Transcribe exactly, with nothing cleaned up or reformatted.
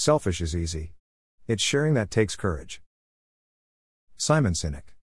Selfish is easy. It's sharing that takes courage. Simon Sinek.